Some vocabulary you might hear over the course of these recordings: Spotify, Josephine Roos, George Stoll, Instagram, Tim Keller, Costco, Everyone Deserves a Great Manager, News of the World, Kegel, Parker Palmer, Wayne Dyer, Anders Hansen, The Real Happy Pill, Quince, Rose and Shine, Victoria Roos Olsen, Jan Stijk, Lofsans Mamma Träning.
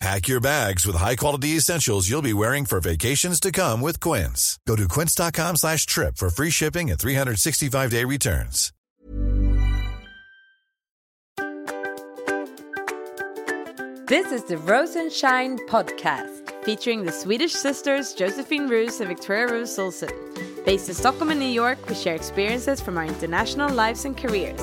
Pack your bags with high-quality essentials you'll be wearing for vacations to come with Quince. Go to quince.com/trip for free shipping and 365-day returns. This is the Rose and Shine podcast, featuring the Swedish sisters Josephine Roos and Victoria Roos Olsen. Based in Stockholm and New York, we share experiences from our international lives and careers.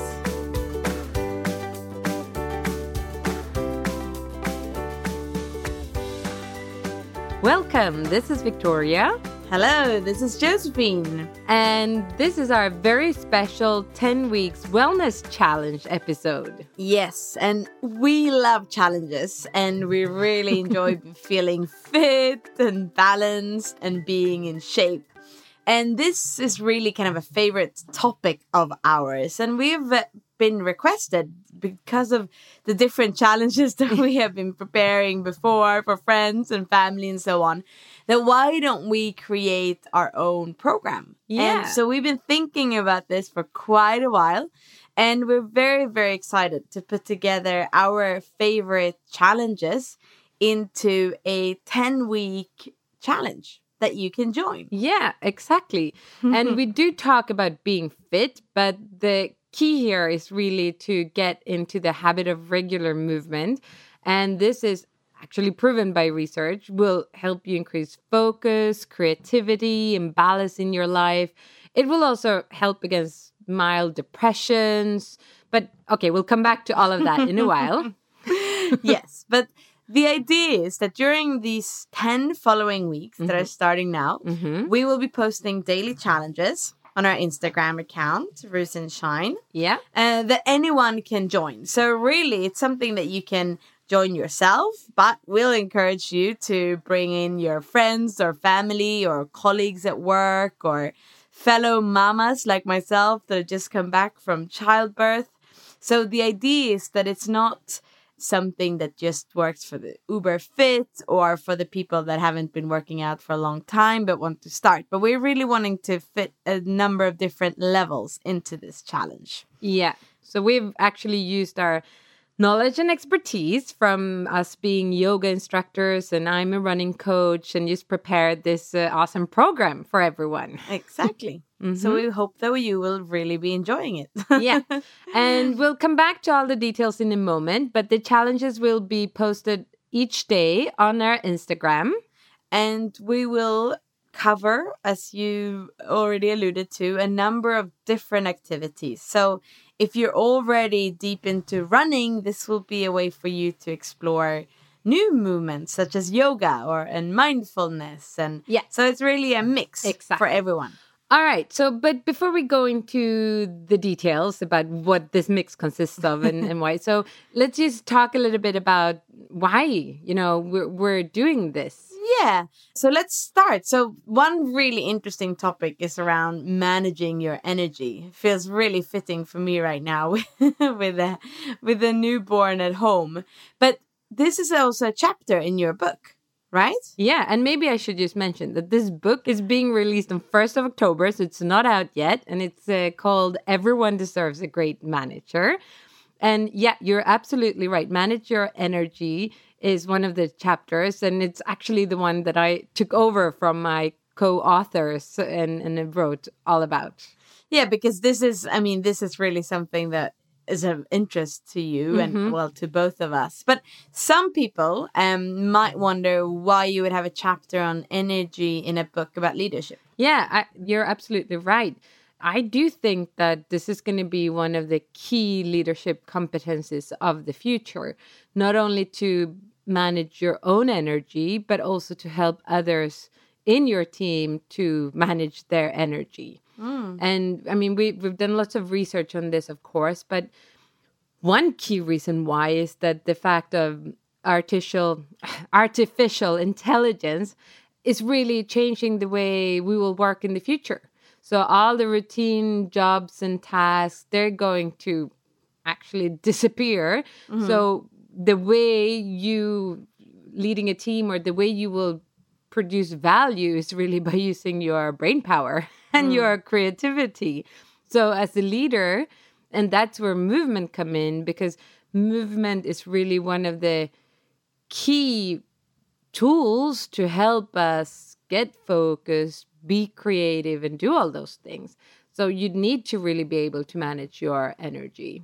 Welcome, this is Victoria. Hello, this is Josephine. And this is our very special 10 weeks wellness challenge episode. Yes, and we love challenges and we really enjoy feeling fit and balanced and being in shape. And this is really kind of a favorite topic of ours. And we've been requested because of the different challenges that we have been preparing before for friends and family and so on, that why don't we create our own program? Yeah. And so we've been thinking about this for quite a while, and we're very, very excited to put together our favorite challenges into a 10-week challenge that you can join. Yeah, exactly. And we do talk about being fit, but the key here is really to get into the habit of regular movement. And this is actually proven by research, will help you increase focus, creativity, and balance in your life. It will also help against mild depressions. But okay, we'll come back to all of that in a while. Yes, but the idea is that during these 10 following weeks that are starting now, we will be posting daily challenges on our Instagram account, Rose and Shine, that anyone can join. So really, it's something that you can join yourself, but we'll encourage you to bring in your friends or family or colleagues at work or fellow mamas like myself that have just come back from childbirth. So the idea is that it's not something that just works for the uber fit or for the people that haven't been working out for a long time but want to start. But we're really wanting to fit a number of different levels into this challenge. Yeah. So we've actually used our knowledge and expertise from us being yoga instructors, and I'm a running coach, and just prepared this awesome program for everyone. Exactly. So we hope that you will really be enjoying it. Yeah. And we'll come back to all the details in a moment, but the challenges will be posted each day on our Instagram. And we will cover, as you already alluded to, a number of different activities. So if you're already deep into running, this will be a way for you to explore new movements such as yoga and mindfulness. And so it's really a mix for everyone. All right. So, but before we go into the details about what this mix consists of and why, so let's just talk a little bit about why, we're doing this. Yeah. So let's start. So one really interesting topic is around managing your energy. It feels really fitting for me right now with a newborn at home. But this is also a chapter in your book. Right? Yeah, and maybe I should just mention that this book is being released on 1st of October, so it's not out yet, and it's called Everyone Deserves a Great Manager. And yeah, you're absolutely right. Manage Your Energy is one of the chapters, and it's actually the one that I took over from my co-authors and wrote all about. Yeah, because this is really something that is of interest to you and to both of us. But some people might wonder why you would have a chapter on energy in a book about leadership. Yeah, you're absolutely right. I do think that this is going to be one of the key leadership competencies of the future, not only to manage your own energy, but also to help others in your team to manage their energy. Mm. And I mean, we've done lots of research on this, of course, but one key reason why is that the fact of artificial intelligence is really changing the way we will work in the future. So all the routine jobs and tasks, they're going to actually disappear. Mm-hmm. So the way you leading a team or the way you will produce value is really by using your brain power and your creativity. So as a leader, and that's where movement come in, because movement is really one of the key tools to help us get focused, be creative, and do all those things. So you need to really be able to manage your energy.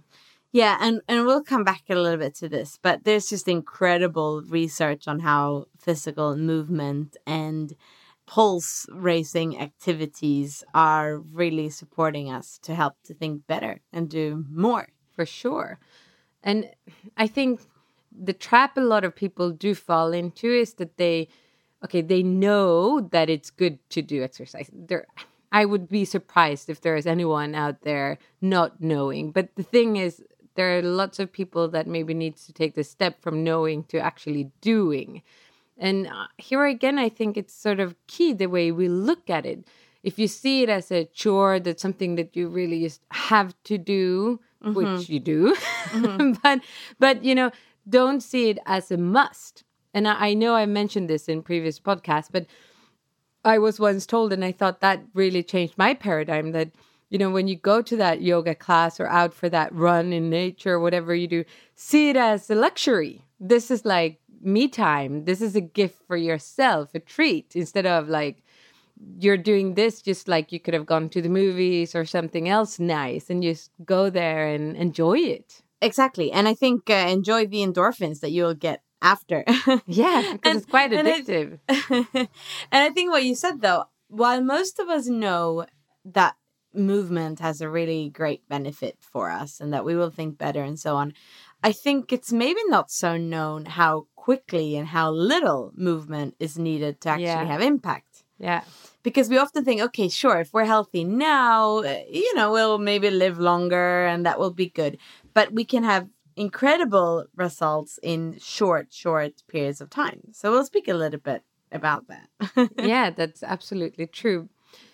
Yeah, and we'll come back a little bit to this, but there's just incredible research on how physical movement and pulse racing activities are really supporting us to help to think better and do more. For sure. And I think the trap a lot of people do fall into is that they know that it's good to do exercise. I would be surprised if there is anyone out there not knowing. But the thing is, there are lots of people that maybe needs to take the step from knowing to actually doing. And here again, I think it's sort of key the way we look at it. If you see it as a chore, that's something that you really just have to do, mm-hmm. which you do, mm-hmm. but you know, don't see it as a must. And I know I mentioned this in previous podcasts, but I was once told, and I thought that really changed my paradigm, that, you know, when you go to that yoga class or out for that run in nature, whatever you do, see it as a luxury. This is like me time. This is a gift for yourself, a treat, instead of like, you're doing this just like you could have gone to the movies or something else nice and just go there and enjoy it. Exactly. And I think enjoy the endorphins that you'll get after. Yeah, because it's quite addictive. And I think what you said, though, while most of us know that movement has a really great benefit for us and that we will think better and so on, I think it's maybe not so known how quickly and how little movement is needed to actually have impact. Yeah. Because we often think, okay, sure, if we're healthy now, you know, we'll maybe live longer and that will be good. But we can have incredible results in short periods of time. So we'll speak a little bit about that. Yeah, that's absolutely true.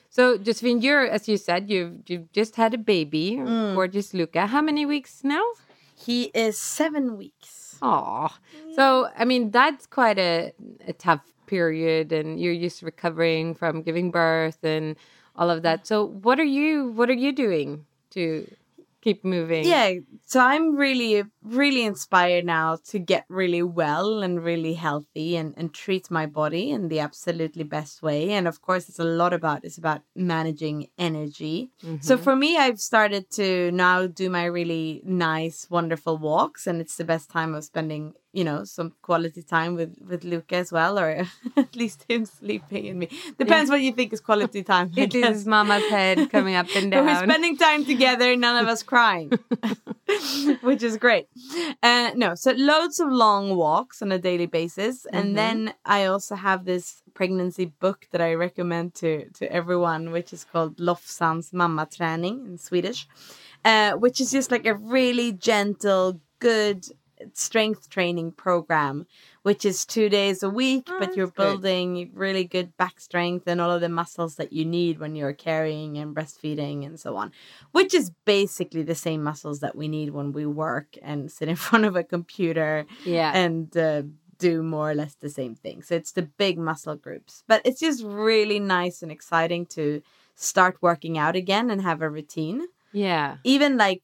So Josephine, as you said, you've just had a baby, gorgeous Luca. How many weeks now? He is 7 weeks. Aw. So, I mean, that's quite a tough period, and you're just recovering from giving birth and all of that. So what are you doing to keep moving? Yeah. So I'm really, really inspired now to get really well and really healthy and treat my body in the absolutely best way. And of course, it's about managing energy. Mm-hmm. So for me, I've started to now do my really nice, wonderful walks. And it's the best time of spending, you know, some quality time with Luca as well, or at least him sleeping and me. Depends what you think is quality time. It is Mama's head coming up and down. But we're spending time together, none of us crying, which is great. So loads of long walks on a daily basis. Mm-hmm. And then I also have this pregnancy book that I recommend to everyone, which is called Lofsans Mamma Träning in Swedish, which is just like a really gentle, good strength training program, which is 2 days a week, but you're building really good back strength and all of the muscles that you need when you're carrying and breastfeeding and so on, which is basically the same muscles that we need when we work and sit in front of a computer and do more or less the same thing. So it's the big muscle groups, but it's just really nice and exciting to start working out again and have a routine. Yeah. Even like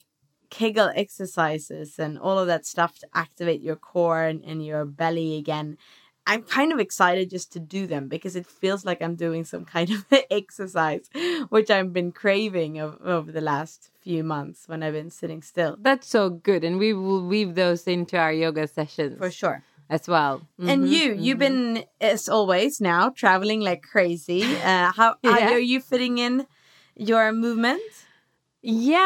Kegel exercises and all of that stuff to activate your core and your belly again. I'm kind of excited just to do them because it feels like I'm doing some kind of exercise, which I've been craving over the last few months when I've been sitting still. That's so good. And we will weave those into our yoga sessions. For sure. As well. Mm-hmm, and you've been, as always now, traveling like crazy. How are you fitting in your movement? Yeah,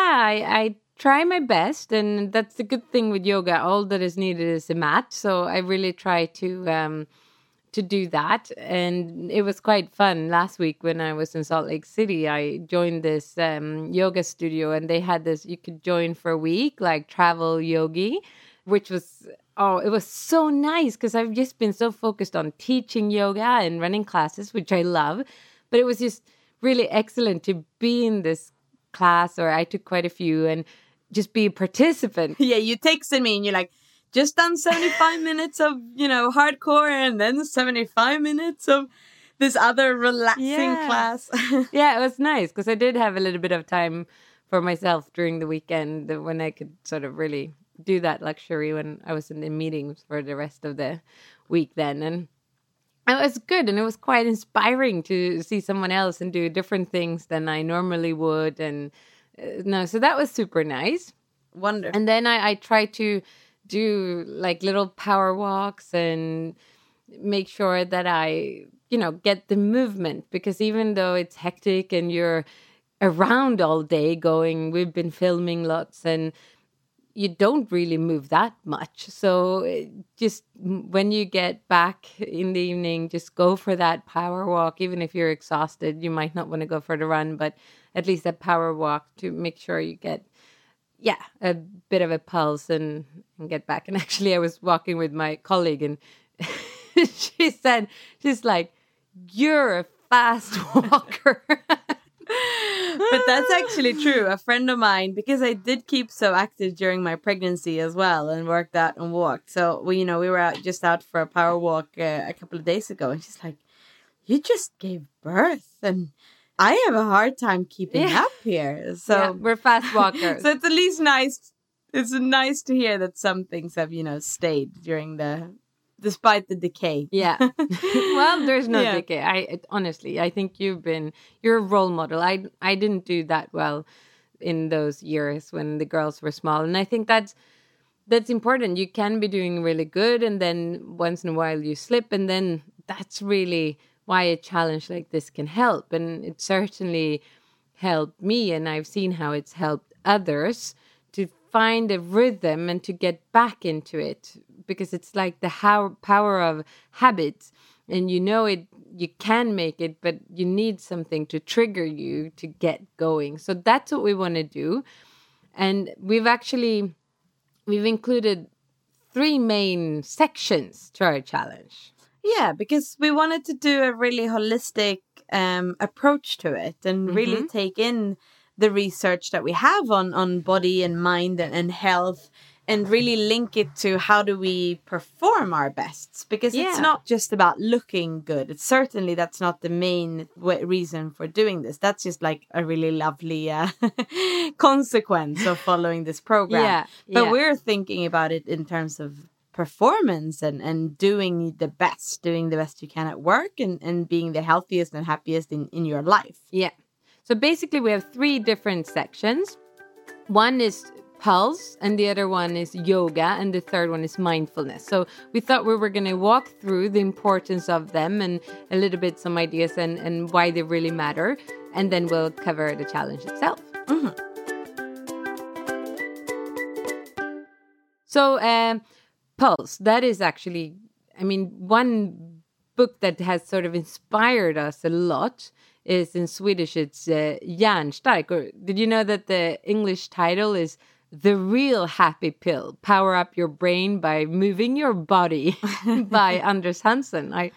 I try my best, and that's the good thing with yoga. All that is needed is a mat, so I really try to do that. And it was quite fun last week when I was in Salt Lake City. I joined this yoga studio, and they had this, you could join for a week, like travel yogi, which was, oh, it was so nice because I've just been so focused on teaching yoga and running classes, which I love. But it was just really excellent to be in this class, or I took quite a few, and just be a participant. Yeah, you texted me and you're like, just done 75 minutes of, you know, hardcore, and then 75 minutes of this other relaxing class. Yeah, it was nice because I did have a little bit of time for myself during the weekend when I could sort of really do that luxury when I was in the meetings for the rest of the week then. And it was good, and it was quite inspiring to see someone else and do different things than I normally would. And no, so that was super nice. Wonderful. And then I tried to do like little power walks and make sure that I, you know, get the movement, because even though it's hectic and you're around all day going, we've been filming lots and you don't really move that much. So just when you get back in the evening, just go for that power walk. Even if you're exhausted, you might not want to go for the run, but at least that power walk to make sure you get a bit of a pulse and get back. And actually, I was walking with my colleague, and she said, she's like, you're a fast walker. But that's actually true. A friend of mine, because I did keep so active during my pregnancy as well and worked out and walked. So, we were out for a power walk a couple of days ago. And she's like, you just gave birth and I have a hard time keeping up here. So we're fast walkers. So it's at least nice. It's nice to hear that some things have, stayed during despite the decay. Yeah. Well, there's no decay. I think you're a role model. I didn't do that well in those years when the girls were small. And I think that's important. You can be doing really good, and then once in a while you slip, and then that's really why a challenge like this can help. And it certainly helped me, and I've seen how it's helped others to find a rhythm and to get back into it, because it's like the power of habits, and you can make it, but you need something to trigger you to get going. So that's what we want to do. And we've included 3 main sections to our challenge. Yeah, because we wanted to do a really holistic approach to it, and really take in the research that we have on body and mind and health, and really link it to how do we perform our bests. Because it's not just about looking good. It's certainly that's not the main reason for doing this. That's just like a really lovely consequence of following this program. But we're thinking about it in terms of performance and doing the best you can at work, and being the healthiest and happiest in your life. So basically we have 3 different sections. One is pulse, and the other one is yoga, and the third one is mindfulness. So we thought we were going to walk through the importance of them and a little bit some ideas and why they really matter, and then we'll cover the challenge itself. So pulse, that is actually, one book that has sort of inspired us a lot is, in Swedish, it's Jan Stijk. Or did you know that the English title is The Real Happy Pill? Power Up Your Brain by Moving Your Body by Anders Hansen. I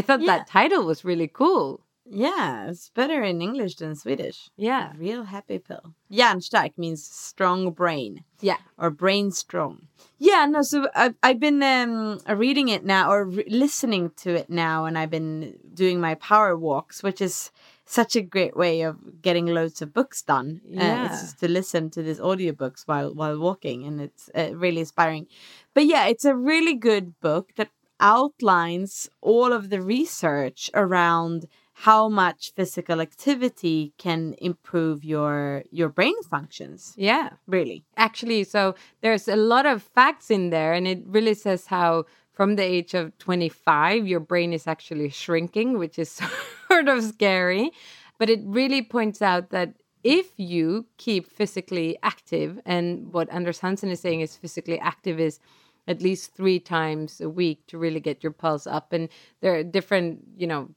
thought that title was really cool. Yeah, it's better in English than Swedish. Yeah. The Real Happy Pill. Järnsträck means strong brain. Yeah. Or brain strong. Yeah, no, so I've been reading it now, or listening to it now, and I've been doing my power walks, which is such a great way of getting loads of books done. It's just to listen to these audiobooks while walking, and it's really inspiring. But yeah, it's a really good book that outlines all of the research around how much physical activity can improve your brain functions. Yeah, really. Actually, so there's a lot of facts in there, and it really says how from the age of 25, your brain is actually shrinking, which is sort of scary. But it really points out that if you keep physically active, and what Anders Hansen is saying is physically active is at least 3 times a week to really get your pulse up. And there are different,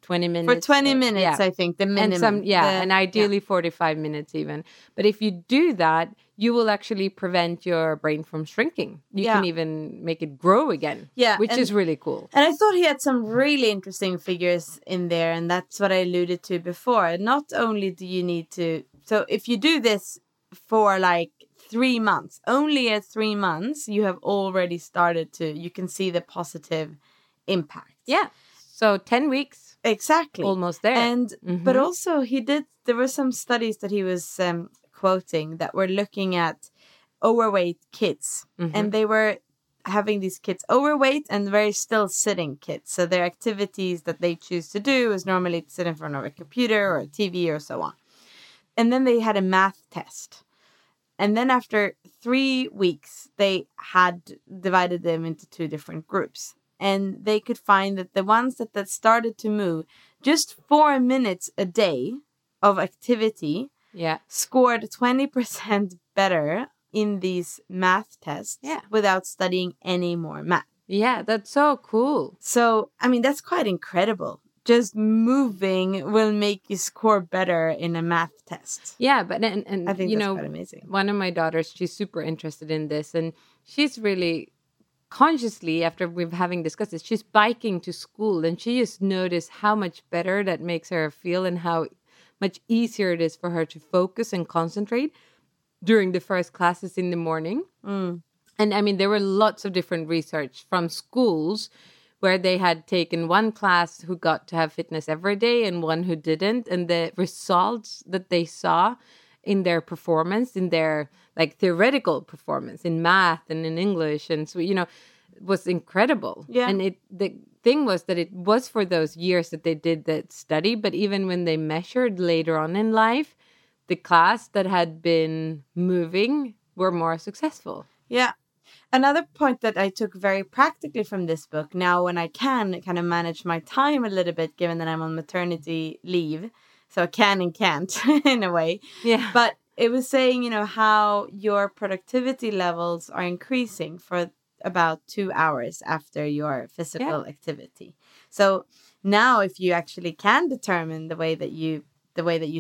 20 minutes. For 20 minutes, yeah. I think, the minimum. And ideally 45 minutes even. But if you do that, you will actually prevent your brain from shrinking. You can even make it grow again, which is really cool. And I thought he had some really interesting figures in there, and that's what I alluded to before. Not only do you need to... So if you do this for 3 months, only at 3 months, you have already started to, you can see the positive impact. Yeah. So 10 weeks. Exactly. Almost there. And, but also there were some studies that he was quoting that were looking at overweight kids, and they were having these kids overweight and very still sitting kids. So their activities that they choose to do is normally sit in front of a computer or a TV or so on. And then they had a math test. And then after 3 weeks, they had divided them into 2 different groups. And they could find that the ones that started to move, just 4 minutes a day of activity, scored 20% better in these math tests without studying any more math. Yeah, that's so cool. So, that's quite incredible. Just moving will make you score better in a math test. Yeah, but and I think that's quite amazing. One of my daughters, she's super interested in this, and she's really consciously, after we've having discussed this, she's biking to school, and she just noticed how much better that makes her feel and how much easier it is for her to focus and concentrate during the first classes in the morning. Mm. And there were lots of different research from schools where they had taken one class who got to have fitness every day and one who didn't. And the results that they saw in their performance, in their theoretical performance in math and in English and so, was incredible. Yeah. And the thing was that it was for those years that they did that study. But even when they measured later on in life, the class that had been moving were more successful. Yeah. Another point that I took very practically from this book, now when I can kind of manage my time a little bit, given that I'm on maternity leave, so I can and can't in a way. Yeah. But it was saying, how your productivity levels are increasing for about 2 hours after your physical activity. So now if you actually can determine the way that you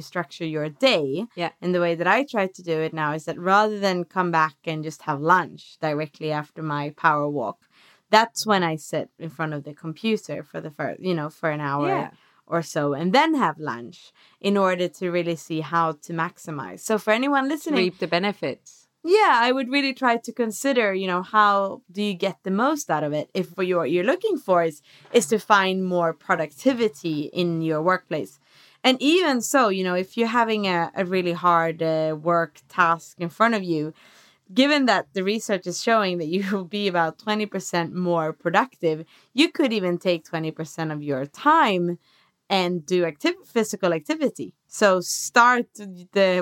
structure your day. Yeah. And the way that I try to do it now is that rather than come back and just have lunch directly after my power walk, that's when I sit in front of the computer for the first, for an hour or so, and then have lunch in order to really see how to maximize. So for anyone listening, reap the benefits. Yeah, I would really try to consider, how do you get the most out of it? If what you're looking for is to find more productivity in your workplace. And even so, if you're having a really hard work task in front of you, given that the research is showing that you will be about 20% more productive, you could even take 20% of your time and do physical activity. So start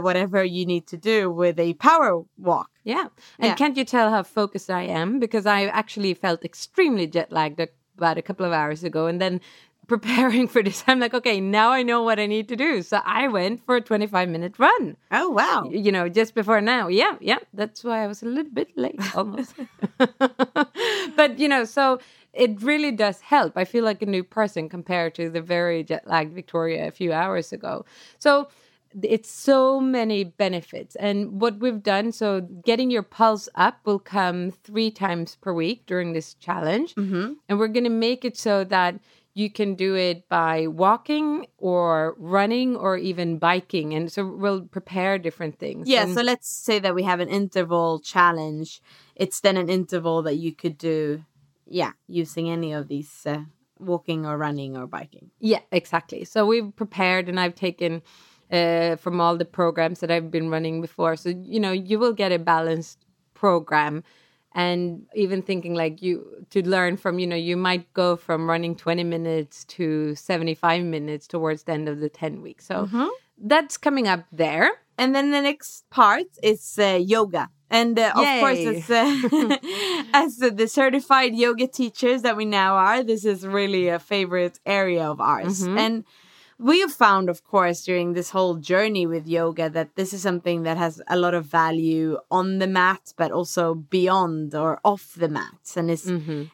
whatever you need to do with a power walk. Yeah. And can't you tell how focused I am? Because I actually felt extremely jet lagged about a couple of hours ago. And then preparing for this, I'm like, okay, now I know what I need to do. So I went for a 25-minute run. Oh, wow. Just before now. Yeah. That's why I was a little bit late almost. But, so it really does help. I feel like a new person compared to the very jet-lagged Victoria a few hours ago. So it's so many benefits. And what we've done, so getting your pulse up will come 3 times per week during this challenge. Mm-hmm. And we're going to make it so that you can do it by walking or running or even biking. And so we'll prepare different things. Yeah, so let's say that we have an interval challenge. It's then an interval that you could do, using any of these walking or running or biking. Yeah, exactly. So we've prepared, and I've taken from all the programs that I've been running before. So, you will get a balanced program. And even thinking to learn from, you might go from running 20 minutes to 75 minutes towards the end of the 10 weeks. So that's coming up there. And then the next part is yoga. And of course, it's, as the certified yoga teachers that we now are, this is really a favorite area of ours. Mm-hmm. And we have found, of course, during this whole journey with yoga, that this is something that has a lot of value on the mat, but also beyond or off the mats. And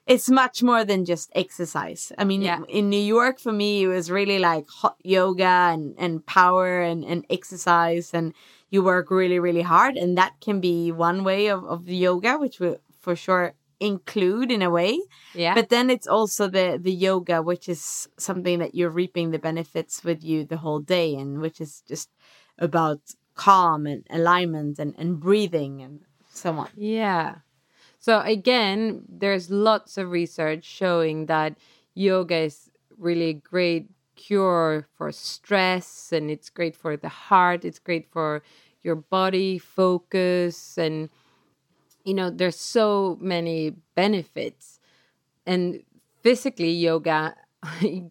it's much more than just exercise. I mean, in New York, for me, it was really like hot yoga and power and exercise. And you work really, really hard. And that can be one way of yoga, which will for sure include in a way, but then it's also the yoga, which is something that you're reaping the benefits with you the whole day, and which is just about calm and alignment and breathing and so on. So again, there's lots of research showing that yoga is really a great cure for stress, and it's great for the heart, it's great for your body focus, and you know, there's so many benefits. And physically, yoga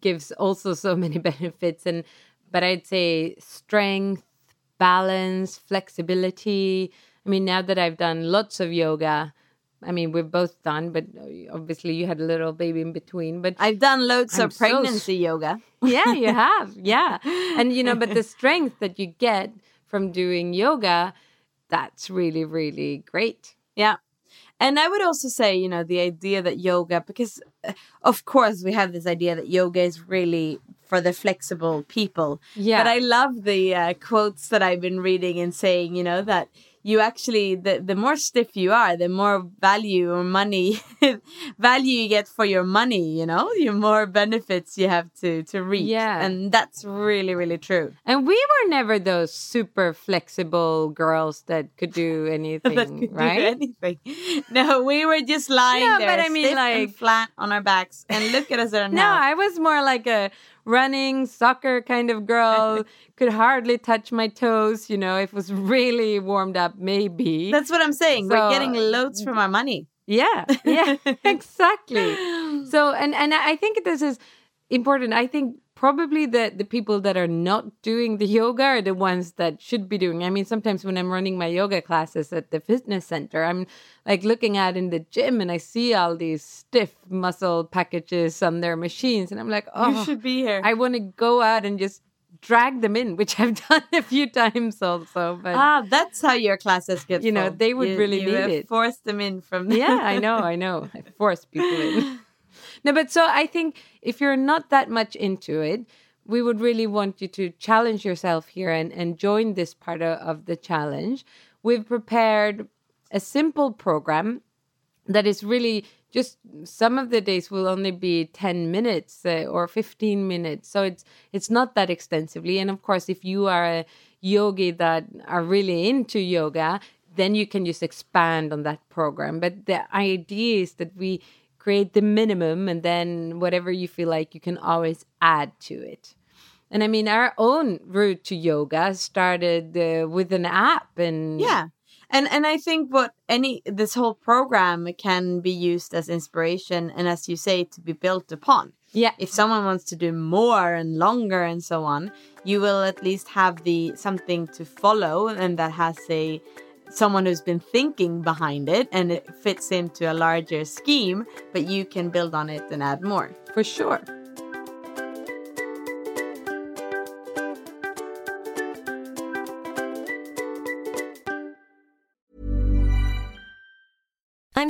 gives also so many benefits. But I'd say strength, balance, flexibility. I mean, now that I've done lots of yoga, I mean, we've both done, but obviously you had a little baby in between. But I've done loads of pregnancy yoga. Yeah, you have. Yeah. And, you know, but the strength that you get from doing yoga, that's really, really great. Yeah. And I would also say, you know, the idea that yoga, because of course we have this idea that yoga is really for the flexible people. Yeah. But I love the quotes that I've been reading and saying, you know, that you actually, the more stiff you are, the more value or money, value you get for your money, you know, the more benefits you have to reach. Yeah. And that's really, really true. And we were never those super flexible girls that could do anything, that could do anything. No, we were just lying there, but I mean, stiff and flat on our backs. And look at us right now. No, I was more like a running, soccer kind of girl, could hardly touch my toes, you know, if it was really warmed up, maybe. That's what I'm saying. So, we're getting loads from our money. Yeah, yeah, exactly. So, and I think this is important. I think probably the people that are not doing the yoga are the ones that should be doing. I mean, sometimes when I'm running my yoga classes at the fitness center, I'm like looking at in the gym and I see all these stiff muscle packages on their machines. And I'm like, oh, you should be here. I want to go out and just drag them in, which I've done a few times also. But that's how your classes get. You know, they would really need it. Force them in from there. Yeah, I know. I force people in. No, but so I think if you're not that much into it, we would really want you to challenge yourself here and join this part of the challenge. We've prepared a simple program that is really just some of the days will only be 10 minutes or 15 minutes. So it's not that extensively. And of course, if you are a yogi that are really into yoga, then you can just expand on that program. But the idea is that we create the minimum, and then whatever you feel like you can always add to it. And I mean, our own route to yoga started with an app, and and I think what this whole program can be used as inspiration, and as you say, to be built upon. Yeah, if someone wants to do more and longer and so on, you will at least have something to follow, and that has someone who's been thinking behind it, and it fits into a larger scheme, but you can build on it and add more. For sure. I'm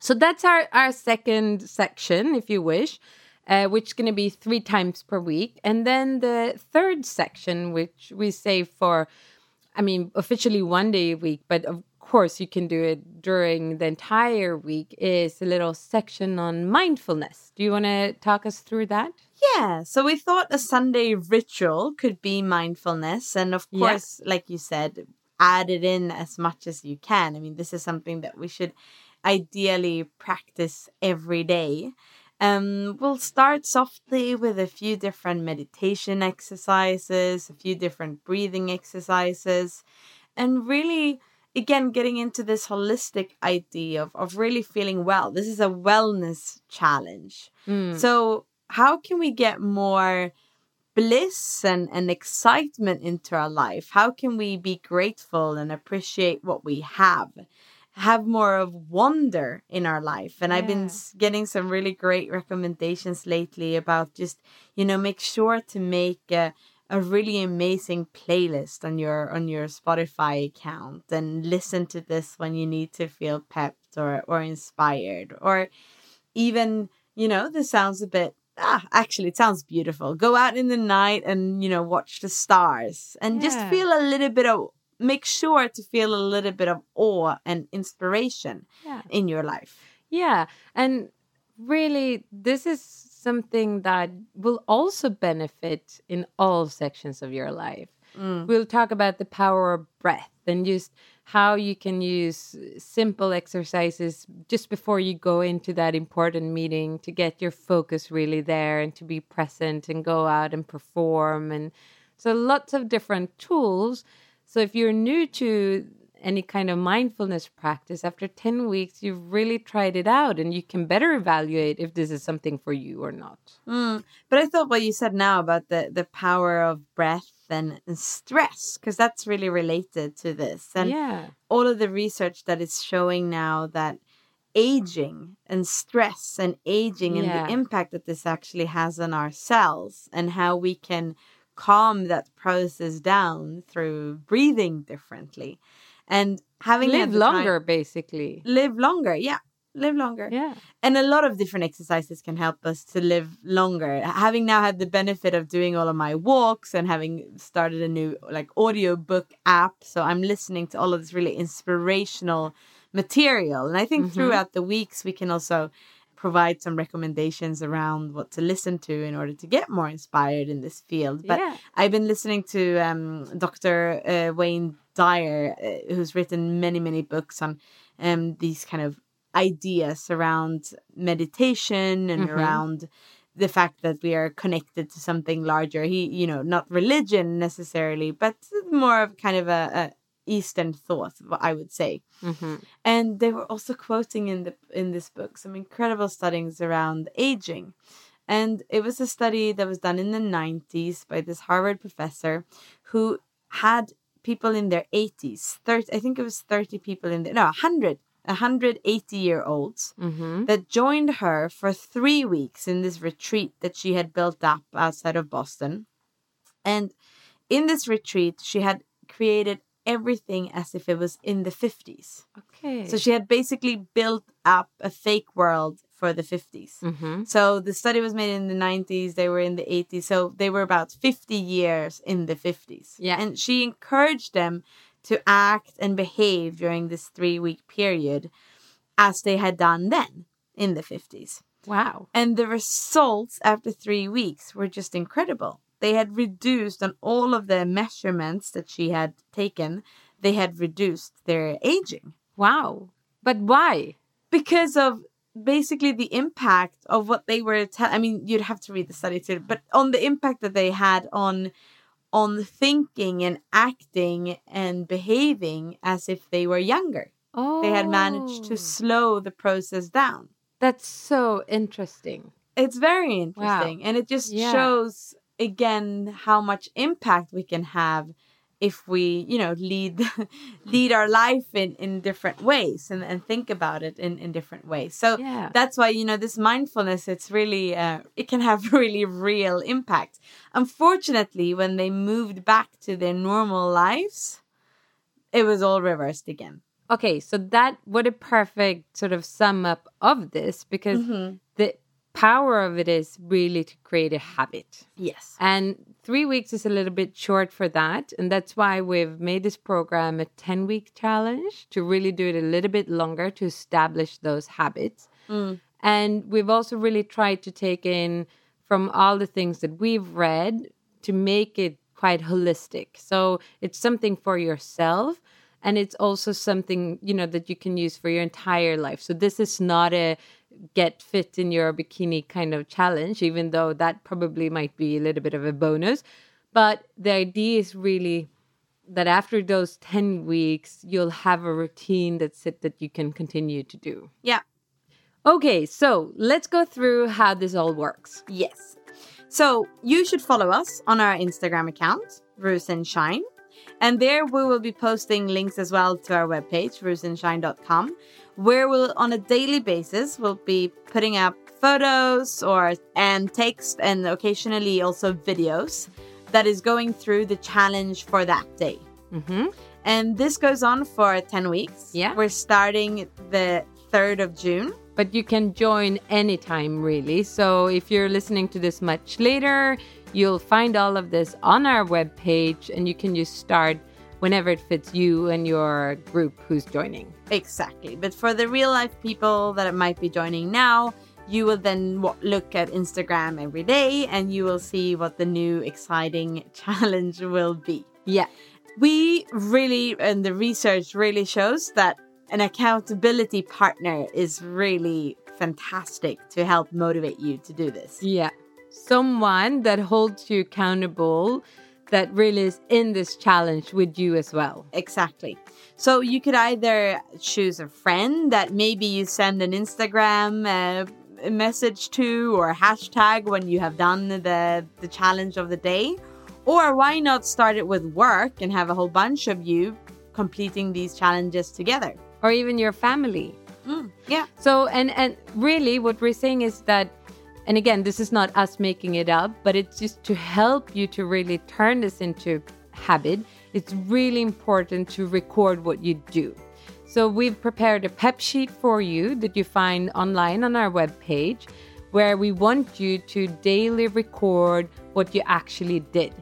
So that's our second section, if you wish, which is going to be 3 times per week. And then the third section, which we save for, I mean, officially 1 day a week, but of course you can do it during the entire week, is a little section on mindfulness. Do you want to talk us through that? Yeah. So we thought a Sunday ritual could be mindfulness. And of course, like you said, add it in as much as you can. I mean, this is something that we should ideally practice every day. We'll start softly with a few different meditation exercises, a few different breathing exercises, and really, again, getting into this holistic idea of really feeling well. This is a wellness challenge. So how can we get more bliss and excitement into our life? How can we be grateful and appreciate what we have more of wonder in our life? And I've been getting some really great recommendations lately about just, you know, make sure to make a really amazing playlist on your Spotify account and listen to this when you need to feel pepped or inspired, or even, you know, this sounds a bit, actually it sounds beautiful. Go out in the night and, you know, watch the stars and just feel a little bit of, make sure to feel a little bit of awe and inspiration in your life. Yeah. And really, this is something that will also benefit in all sections of your life. We'll talk about the power of breath and just how you can use simple exercises just before you go into that important meeting to get your focus really there and to be present and go out and perform. And so lots of different tools. So if you're new to any kind of mindfulness practice, after 10 weeks, you've really tried it out and you can better evaluate if this is something for you or not. But I thought what you said now about the power of breath and stress, because that's really related to this. And all of the research that is showing now that aging and stress and aging and the impact that this actually has on our cells and how we can calm that process down through breathing differently and having live longer. And a lot of different exercises can help us to live longer. Having now had the benefit of doing all of my walks and having started a new like audiobook app, so I'm listening to all of this really inspirational material. And I think throughout the weeks we can also provide some recommendations around what to listen to in order to get more inspired in this field. But I've been listening to Dr. Wayne Dyer, who's written many, many books on these kind of ideas around meditation and around the fact that we are connected to something larger. He, you know, not religion necessarily, but more of kind of a Eastern thought, I would say. And they were also quoting in this book some incredible studies around aging. And it was a study that was done in the 90s by this Harvard professor who had people in their 80s. 30 people in there. No, 100 80-year-olds that joined her for 3 weeks in this retreat that she had built up outside of Boston. And in this retreat, she had created everything as if it was in the 50s. Okay. So she had basically built up a fake world for the 50s. So the study was made in the 90s, they were in the 80s, so they were about 50 years in the 50s. Yeah. And she encouraged them to act and behave during this 3-week period as they had done then in the 50s. Wow. And the results after 3 weeks were just incredible. They had reduced on all of the measurements that she had taken. They had reduced their aging. Wow. But why? Because of basically the impact of what they were. I mean, you'd have to read the study too, but on the impact that they had on thinking and acting and behaving as if they were younger. Oh. They had managed to slow the process down. That's so interesting. It's very interesting. Wow. And it just shows, again, how much impact we can have if we, you know, lead our life in different ways and think about it in different ways. So that's why, you know, this mindfulness, it's really, it can have really real impact. Unfortunately, when they moved back to their normal lives, it was all reversed again. Okay, so that, what a perfect sort of sum up of this, because the power of it is really to create a habit. Yes. And 3 weeks is a little bit short for that. And that's why we've made this program a 10-week challenge to really do it a little bit longer to establish those habits. Mm. And we've also really tried to take in from all the things that we've read to make it quite holistic. So it's something for yourself. And it's also something, you know, that you can use for your entire life. So this is not a get fit in your bikini kind of challenge, even though that probably might be a little bit of a bonus. But the idea is really that after those 10 weeks, you'll have a routine that's it that you can continue to do. Yeah. Okay, so let's go through how this all works. Yes. So you should follow us on our Instagram account, Rose and Shine. And there we will be posting links as well to our webpage, roseandshine.com, where we'll, on a daily basis, we'll be putting up photos and text and occasionally also videos that is going through the challenge for that day. Mm-hmm. And this goes on for 10 weeks. Yeah. We're starting the 3rd of June. But you can join anytime, really. So if you're listening to this much later, you'll find all of this on our webpage, and you can just start whenever it fits you and your group who's joining. Exactly. But for the real life people that might be joining now, you will then look at Instagram every day, and you will see what the new exciting challenge will be. Yeah. We really, and the research really shows that an accountability partner is really fantastic to help motivate you to do this. Yeah. Someone that holds you accountable, that really is in this challenge with you as well. Exactly. So you could either choose a friend that maybe you send an Instagram message to, or a hashtag when you have done the challenge of the day. Or why not start it with work and have a whole bunch of you completing these challenges together. Or even your family. Mm, yeah. So, and really what we're saying is that, and again, this is not us making it up, but it's just to help you to really turn this into habit. It's really important to record what you do. So we've prepared a pep sheet for you that you find online on our webpage, where we want you to daily record what you actually did.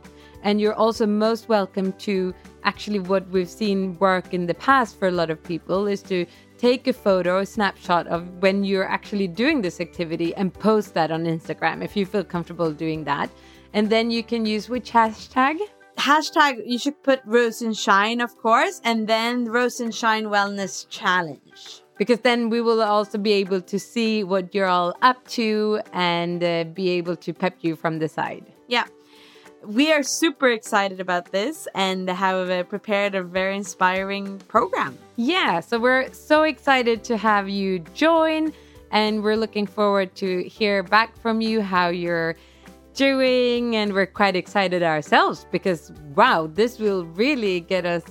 And you're also most welcome to, actually what we've seen work in the past for a lot of people is to take a photo, a snapshot of when you're actually doing this activity and post that on Instagram if you feel comfortable doing that. And then you can use which hashtag? Hashtag, you should put Rose and Shine, of course, and then Rose and Shine Wellness Challenge. Because then we will also be able to see what you're all up to and be able to pep you from the side. Yeah. We are super excited about this and have prepared a very inspiring program. Yeah, so we're so excited to have you join, and we're looking forward to hear back from you how you're doing, and we're quite excited ourselves because, wow, this will really get us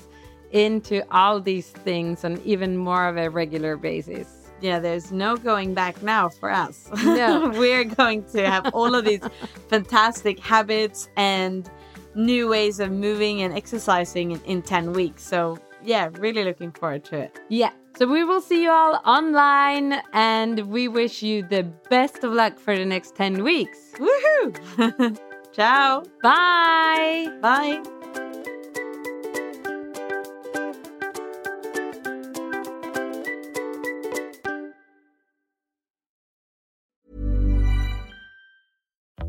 into all these things on even more of a regular basis. Yeah, there's no going back now for us. No, we're going to have all of these fantastic habits and new ways of moving and exercising in 10 weeks. So, yeah, really looking forward to it. Yeah, so we will see you all online, and we wish you the best of luck for the next 10 weeks. Woohoo! Ciao! Bye! Bye!